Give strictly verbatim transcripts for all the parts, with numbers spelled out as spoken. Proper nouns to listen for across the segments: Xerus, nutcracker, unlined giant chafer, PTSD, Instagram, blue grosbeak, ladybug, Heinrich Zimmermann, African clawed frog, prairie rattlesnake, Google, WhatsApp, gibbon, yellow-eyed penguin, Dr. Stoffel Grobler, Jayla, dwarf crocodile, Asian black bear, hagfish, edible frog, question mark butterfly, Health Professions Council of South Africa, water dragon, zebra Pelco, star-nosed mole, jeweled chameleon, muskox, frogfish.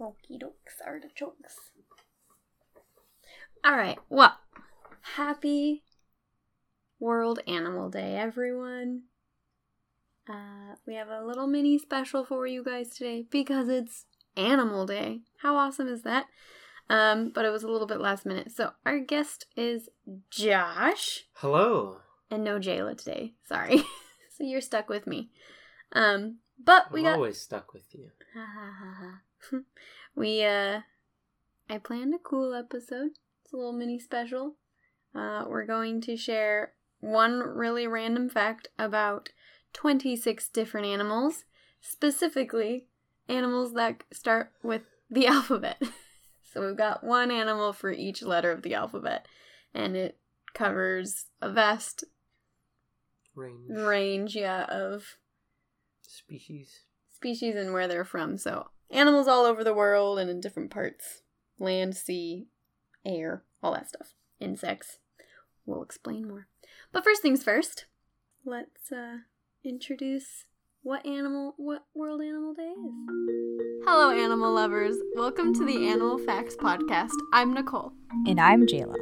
Okie dokes, artichokes. All right, well, happy World Animal Day, everyone. Uh, we have a little mini special for you guys today because it's Animal Day. How awesome is that? Um, but it was a little bit last minute. So our guest is Josh. Hello. And no Jayla today. Sorry. So you're stuck with me. Um, but we I'm got always stuck with you. we uh, I planned a cool episode. It's a little mini special. Uh, we're going to share one really random fact about twenty-six different animals, specifically animals that start with the alphabet. So we've got one animal for each letter of the alphabet, and it covers a vast range, range yeah, of species. Species and where they're from. So animals all over the world and in different parts. Land, sea, air, all that stuff. Insects. We'll explain more. But first things first, let's uh, introduce what animal, what World Animal Day is. Hello, animal lovers. Welcome to the Animal Facts Podcast. I'm Nicole. And I'm Jayla.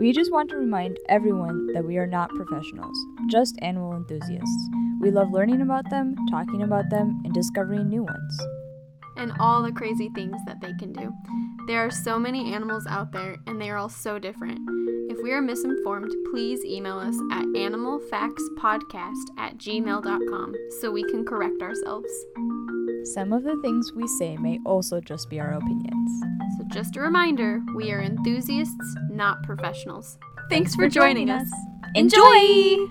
We just want to remind everyone that we are not professionals, just animal enthusiasts. We love learning about them, talking about them, and discovering new ones. And all the crazy things that they can do. There are so many animals out there, and they are all so different. If we are misinformed, please email us at animalfactspodcast at gmail dot com so we can correct ourselves. Some of the things we say may also just be our opinions. So just a reminder, we are enthusiasts, not professionals. Thanks, Thanks for, for joining, joining us. us. Enjoy!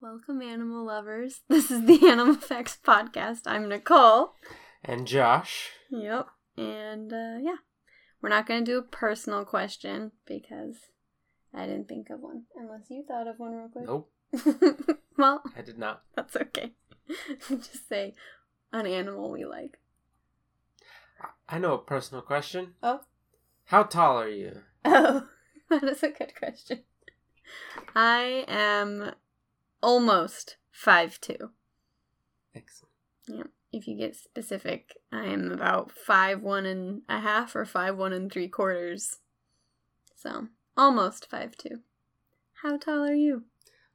Welcome, animal lovers. This is the Animal Facts Podcast. I'm Nicole. And Josh. Yep. And, uh, yeah. We're not going to do a personal question because I didn't think of one. Unless you thought of one real quick. Nope. Well. I did not. That's okay. Just say an animal we like. I know a personal question. Oh. How tall are you? Oh. That is a good question. I am almost five two. Excellent. Yeah. If you get specific, I am about five one and a half or five one and three quarters. So almost five two. How tall are you?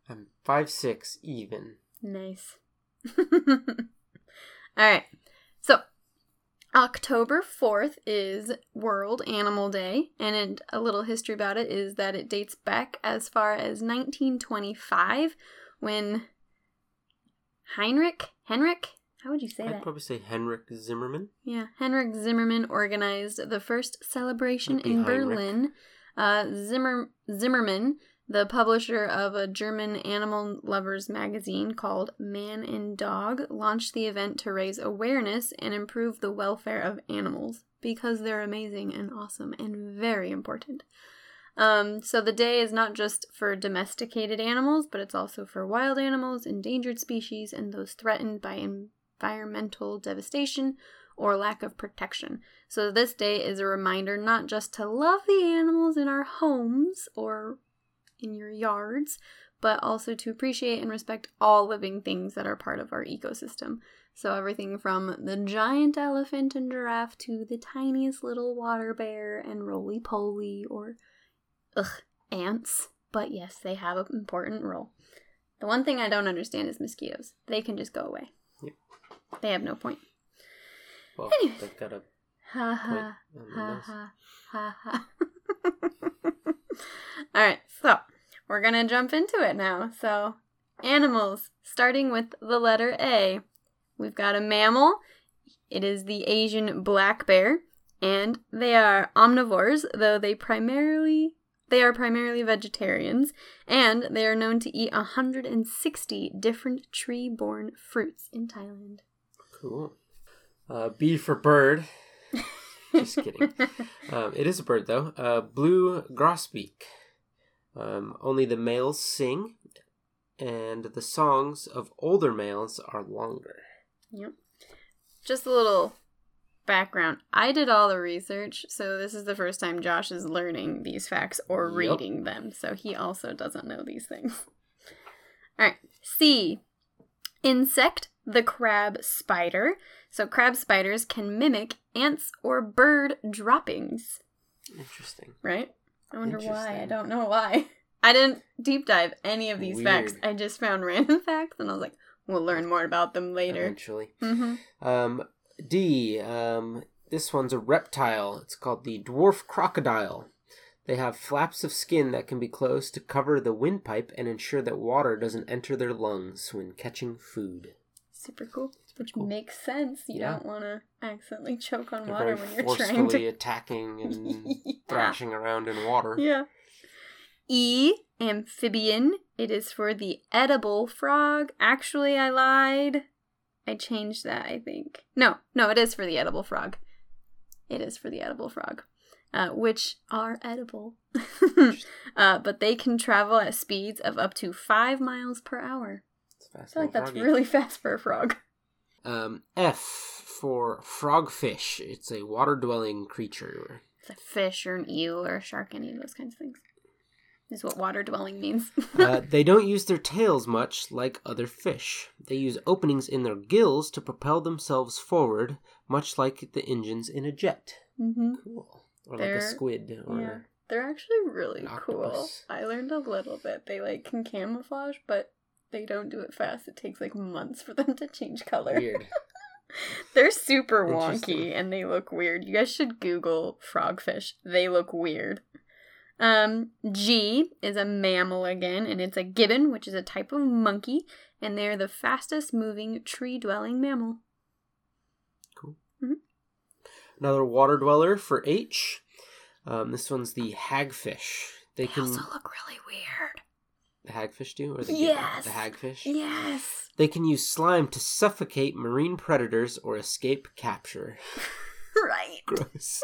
I'm five six even. Nice. All right. So October fourth is World Animal Day, and a little history about it is that it dates back as far as nineteen twenty-five when Heinrich Henrik How would you say I'd that? I'd probably say Heinrich Zimmermann. Yeah, Heinrich Zimmermann organized the first celebration in Berlin. Uh, Zimmer- Zimmermann, the publisher of a German animal lovers magazine called Man and Dog, launched the event to raise awareness and improve the welfare of animals because they're amazing and awesome and very important. Um, so the day is not just for domesticated animals, but it's also for wild animals, endangered species, and those threatened by in- environmental devastation or lack of protection. So this day is a reminder not just to love the animals in our homes or in your yards, but also to appreciate and respect all living things that are part of our ecosystem. So everything from the giant elephant and giraffe to the tiniest little water bear and roly-poly or ugh, ants. But yes, they have an important role. The one thing I don't understand is mosquitoes. They can just go away. They have no point. Well, anyway. They've got a ha, ha, point ha, ha, ha, ha, ha. All right, so we're going to jump into it now. So animals, starting with the letter A. We've got a mammal. It is the Asian black bear, and they are omnivores, though they primarily... They are primarily vegetarians, and they are known to eat one hundred sixty different tree-borne fruits in Thailand. Cool. Uh, B for bird. Just kidding. Um, it is a bird, though. Uh, blue grosbeak. Um, only the males sing, and the songs of older males are longer. Yep. Just a little... background. I did all the research, so this is the first time Josh is learning these facts or yep. reading them, so he also doesn't know these things. All right. C. Insect, the crab spider. So crab spiders can mimic ants or bird droppings. Interesting. Right? I wonder why. I don't know why. I didn't deep dive any of these Weird. facts. I just found random facts, and I was like, we'll learn more about them later. Eventually. Mm-hmm. Um, D, um, this one's a reptile. It's called the dwarf crocodile. They have flaps of skin that can be closed to cover the windpipe and ensure that water doesn't enter their lungs when catching food. Super cool. Which cool. makes sense. You yeah. don't want to accidentally choke on They're water when you're trying to... attacking and yeah. thrashing around in water. Yeah. E, amphibian. It is for the edible frog. Actually, I lied. I changed that, I think. No, no, it is for the edible frog. It is for the edible frog. Uh, which are edible. uh, but they can travel at speeds of up to five miles per hour. I feel like that's froggy. Really fast for a frog. Um, F for frogfish. It's a water-dwelling creature. It's a fish or an eel or a shark, any of those kinds of things. Is what water-dwelling means. uh, they don't use their tails much like other fish. They use openings in their gills to propel themselves forward, much like the engines in a jet. Mm-hmm. Cool. Or they're, like a squid. Or yeah, they're actually really cool. I learned a little bit. They like can camouflage, but they don't do it fast. It takes like months for them to change color. Weird. They're super wonky and they look weird. You guys should Google frogfish. They look weird. Um, G is a mammal again, and it's a gibbon, which is a type of monkey, and they're the fastest moving tree-dwelling mammal. Cool. Mm-hmm. Another water dweller for H. Um, this one's the hagfish. They, they can also look really weird. The hagfish do? Or the yes. Gibbon? The hagfish? Yes. They can use slime to suffocate marine predators or escape capture. Right. Gross.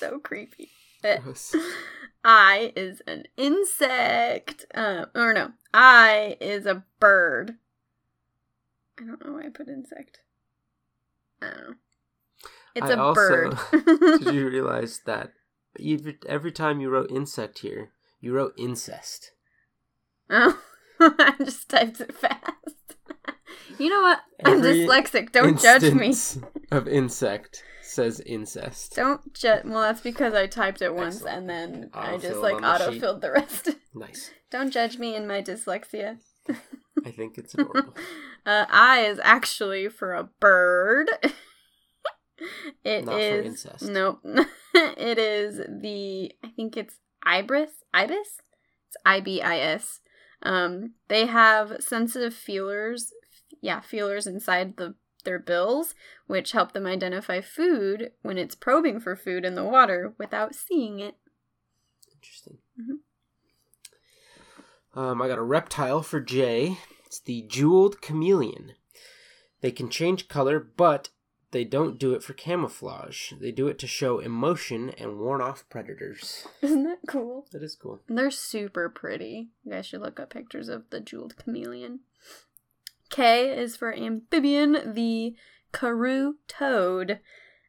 So creepy. Gross. I is an insect. Uh, or no. I is a bird. I don't know why I put insect. I don't know. It's I a also, bird. Did you realize that every time you wrote insect here, you wrote incest? Oh, I just typed it fast. You know what? Every I'm dyslexic. Don't judge me. Of insect says incest. Don't judge. Well, that's because I typed it once Excellent. and then I just like auto-filled the, the rest. Nice. Don't judge me in my dyslexia. I think it's adorable. uh, I is actually for a bird. It Not is for incest. Nope. It is the I think it's ibis. Ibis. It's I B I S. Um, they have sensitive feelers. Yeah, feelers inside the their bills, which help them identify food when it's probing for food in the water without seeing it. Interesting. Mm-hmm. Um, I got a reptile for J. It's the jeweled chameleon. They can change color, but they don't do it for camouflage. They do it to show emotion and warn off predators. Isn't that cool? That is cool. And they're super pretty. You guys should look up pictures of the jeweled chameleon. K is for amphibian, the Karoo toad.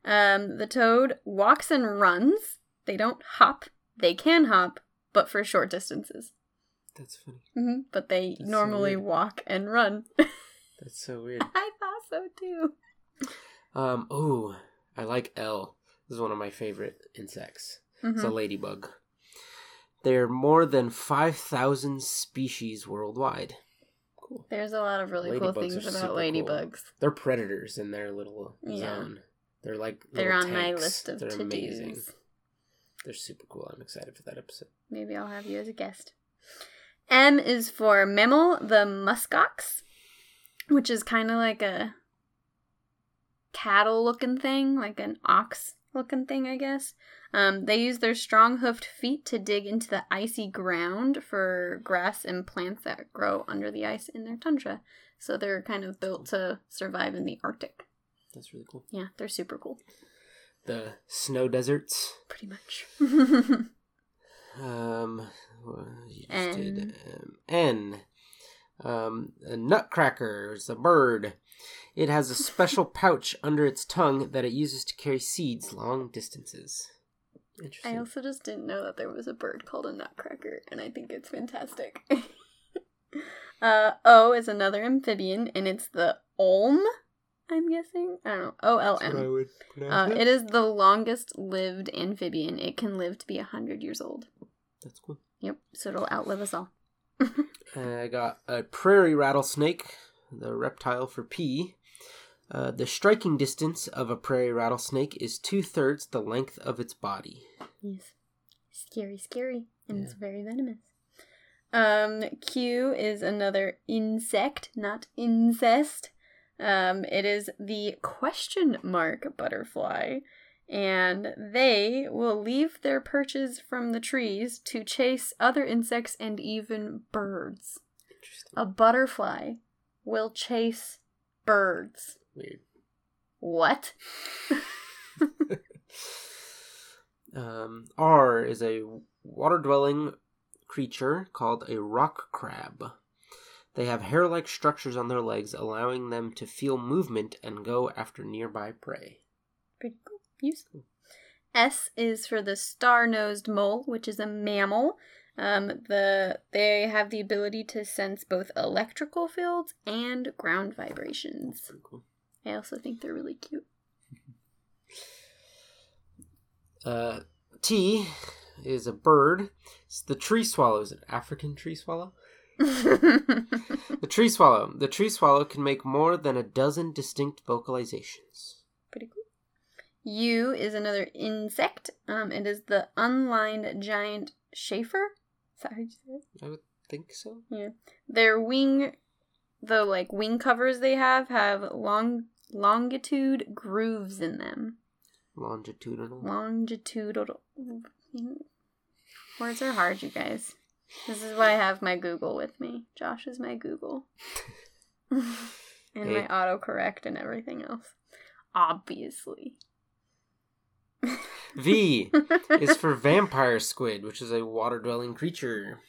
Um, the toad walks and runs. They don't hop. They can hop, but for short distances. That's funny. Mm-hmm. But they That's normally so walk and run. That's so weird. I thought so too. Um, oh, I like L. This is one of my favorite insects. Mm-hmm. It's a ladybug. There are more than five thousand species worldwide. Cool. There's a lot of really ladybugs cool things about ladybugs. Cool. They're predators in their little yeah. zone. They're like They're on tanks. My list of They're to-dos. Amazing. They're super cool. I'm excited for that episode. Maybe I'll have you as a guest. M is for mammal, the muskox, which is kind of like a cattle-looking thing, like an ox-looking thing, I guess. Um, they use their strong hoofed feet to dig into the icy ground for grass and plants that grow under the ice in their tundra. So they're kind of built to survive in the Arctic. That's really cool. Yeah, they're super cool. The snow deserts? Pretty much. um, well, you just N. did um, N. Um, a nutcracker is a bird. It has a special pouch under its tongue that it uses to carry seeds long distances. Interesting. I also just didn't know that there was a bird called a nutcracker, and I think it's fantastic. Uh, O is another amphibian, and it's the Olm, I'm guessing. I don't know. O L M. That's what I would pronounce uh, it. It is the longest-lived amphibian. It can live to be one hundred years old. That's cool. Yep, so it'll outlive us all. I got a prairie rattlesnake, the reptile for P. Uh, the striking distance of a prairie rattlesnake is two-thirds the length of its body. Yes. Scary, scary. And yeah. It's very venomous. Um, Q is another insect, not incest. Um, it is the question mark butterfly. And they will leave their perches from the trees to chase other insects and even birds. Interesting. A butterfly will chase birds. Weird. What? um, R is a water-dwelling creature called a rock crab. They have hair-like structures on their legs, allowing them to feel movement and go after nearby prey. Pretty cool. Useful. S is for the star-nosed mole, which is a mammal. Um, the they have the ability to sense both electrical fields and ground vibrations. That's pretty cool. I also think they're really cute. Uh, T is a bird. It's the tree swallow. Is it African tree swallow? The tree swallow. The tree swallow can make more than a dozen distinct vocalizations. Pretty cool. U is another insect. Um, it is the unlined giant chafer. Is that how you say it? I would think so. Yeah. Their wing, the like wing covers they have, have long longitude grooves in them. Longitudinal. Longitudinal. Words are hard, you guys. This is why I have my Google with me. Josh is my Google. and hey. My autocorrect and everything else. Obviously. V is for vampire squid, which is a water-dwelling creature.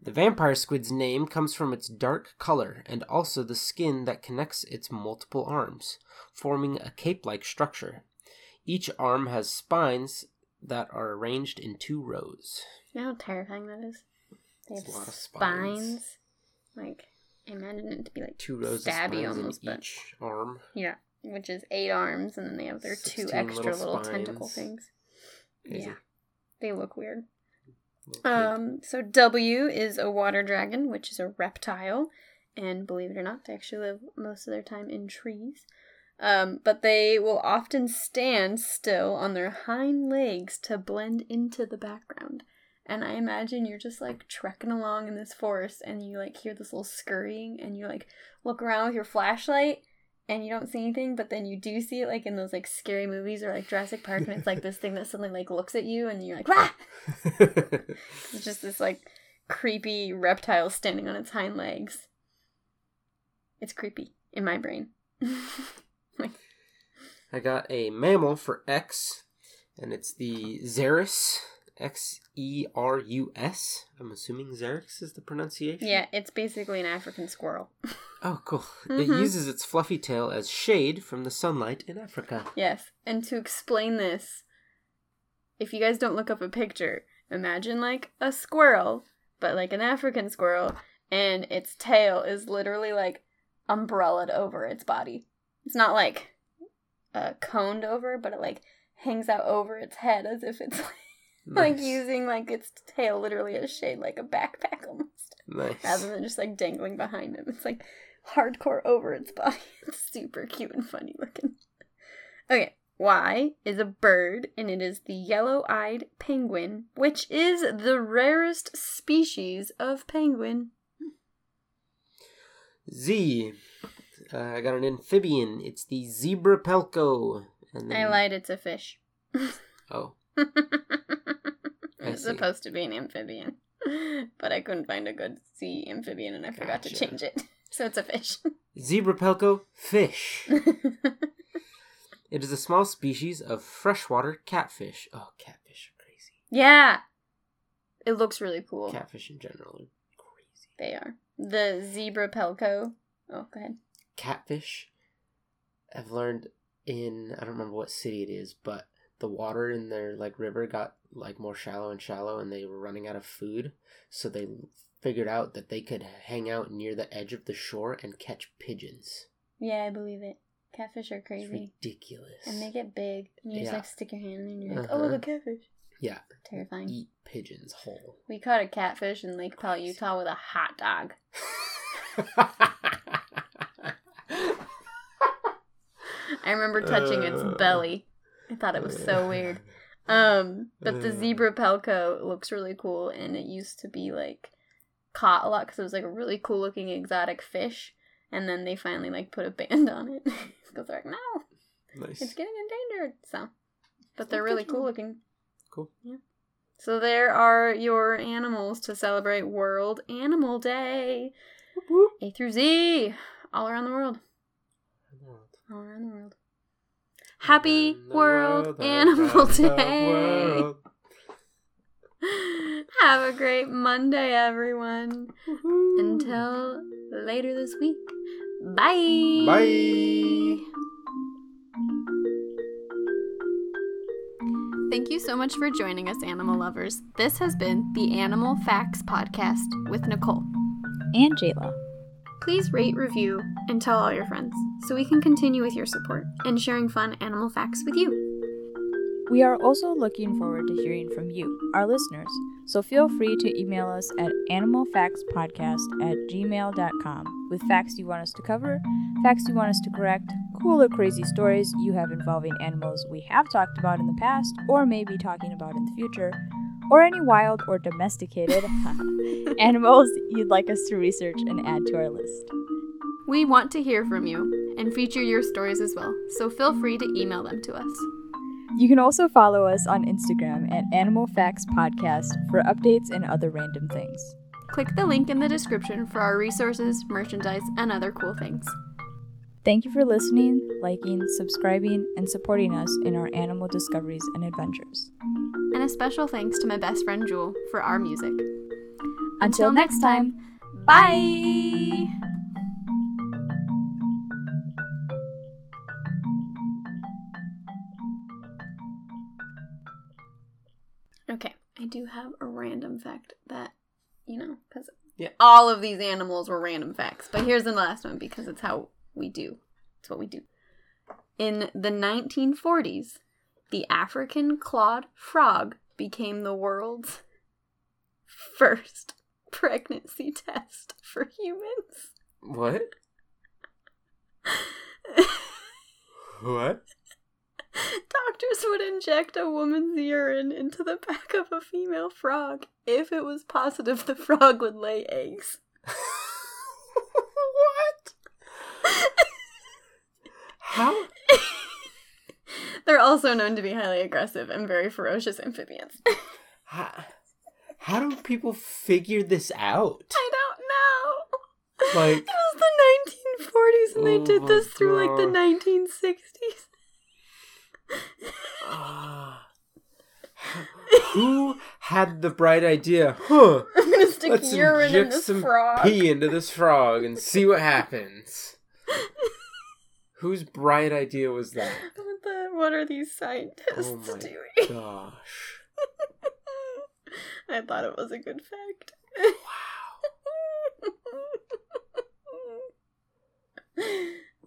The vampire squid's name comes from its dark color and also the skin that connects its multiple arms, forming a cape-like structure. Each arm has spines that are arranged in two rows. You know how terrifying that is? They have a lot of spines. spines. Like, I imagine it to be like two rows of spines almost, in but... each arm. Yeah. Which is eight arms, and then they have their two extra little, little tentacle things. Crazy. Yeah. They look weird. Um, so W is a water dragon, which is a reptile. And believe it or not, they actually live most of their time in trees. Um, but they will often stand still on their hind legs to blend into the background. And I imagine you're just, like, trekking along in this forest, and you, like, hear this little scurrying, and you, like, look around with your flashlight, and you don't see anything, but then you do see it, like, in those, like, scary movies or, like, Jurassic Park, and it's, like, this thing that suddenly, like, looks at you, and you're like, "Wah!" It's just this, like, creepy reptile standing on its hind legs. It's creepy in my brain. Like... I got a mammal for X, and it's the Xerus, X E R U S. I'm assuming Xerus is the pronunciation? Yeah, it's basically an African squirrel. Oh, cool. Mm-hmm. It uses its fluffy tail as shade from the sunlight in Africa. Yes, and to explain this, if you guys don't look up a picture, imagine, like, a squirrel, but, like, an African squirrel, and its tail is literally, like, umbrellaed over its body. It's not, like, uh, coned over, but it, like, hangs out over its head as if it's, like, nice. Like, using, like, its tail literally as shade, like a backpack almost. Nice. Rather than just, like, dangling behind him. It's, like, hardcore over its body. It's super cute and funny looking. Okay. Y is a bird, and it is the yellow-eyed penguin, which is the rarest species of penguin. Z. Uh, I got an amphibian. It's the zebra Pelco. And then... I lied. It's a fish. Oh. It's supposed to be an amphibian, but I couldn't find a good sea amphibian, and I forgot gotcha. to change it. So it's a fish. Zebra Pelco fish. It is a small species of freshwater catfish. Oh, catfish are crazy. Yeah, it looks really cool. Catfish in general are crazy. They are. The zebra Pelco. Oh, go ahead. Catfish. I've learned in I don't remember what city it is, but. The water in their like river got like more shallow and shallow, and they were running out of food, so they figured out that they could hang out near the edge of the shore and catch pigeons. Yeah, I believe it. Catfish are crazy. It's ridiculous. And they get big. And you yeah. just like stick your hand in and you're like, uh-huh. oh, look, a catfish. Yeah. Terrifying. Eat pigeons whole. We caught a catfish in Lake Powell, Utah with a hot dog. I remember touching its belly. I thought it was so weird. Um, but the zebra Pelco looks really cool, and it used to be like caught a lot because it was like a really cool looking exotic fish. And then they finally, like, put a band on it. Because they're like, no. Nice. It's getting endangered. So, but they're really cool looking. Cool. Yeah. So there are your animals to celebrate World Animal Day. Whoop, whoop. A through Z. All around the world. All around the world. Happy the World, world Animal Day. World. Have a great Monday, everyone. Woo-hoo. Until later this week. Bye. Bye. Thank you so much for joining us, animal lovers. This has been the Animal Facts Podcast with Nicole and Jayla. Please rate, review, and tell all your friends so we can continue with your support and sharing fun animal facts with you. We are also looking forward to hearing from you, our listeners, so feel free to email us at animalfactspodcast at gmail dot com with facts you want us to cover, facts you want us to correct, cool or crazy stories you have involving animals we have talked about in the past or may be talking about in the future, or any wild or domesticated animals you'd like us to research and add to our list. We want to hear from you and feature your stories as well, so feel free to email them to us. You can also follow us on Instagram at Animal Facts Podcast for updates and other random things. Click the link in the description for our resources, merchandise, and other cool things. Thank you for listening, liking, subscribing, and supporting us in our animal discoveries and adventures. And a special thanks to my best friend Jewel for our music. Until, Until next time, time. Bye! Bye. I do have a random fact that, you know, because yeah. all of these animals were random facts. But here's the last one because it's how we do. It's what we do. In the nineteen forties, the African clawed frog became the world's first pregnancy test for humans. What? What? Doctors would inject a woman's urine into the back of a female frog. If it was positive, the frog would lay eggs. What? How? They're also known to be highly aggressive and very ferocious amphibians. how, how do people figure this out? I don't know. Like, it was the nineteen forties and oh they did this through God. like the nineteen sixties. Uh, who had the bright idea? Huh. I'm gonna stick Let's urine in this some frog. pee into this frog and see what happens. Whose bright idea was that? What, the, what are these scientists oh my doing? Gosh. I thought it was a good fact.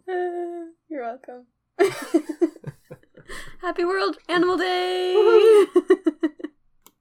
Wow. You're welcome. Happy World Animal Day!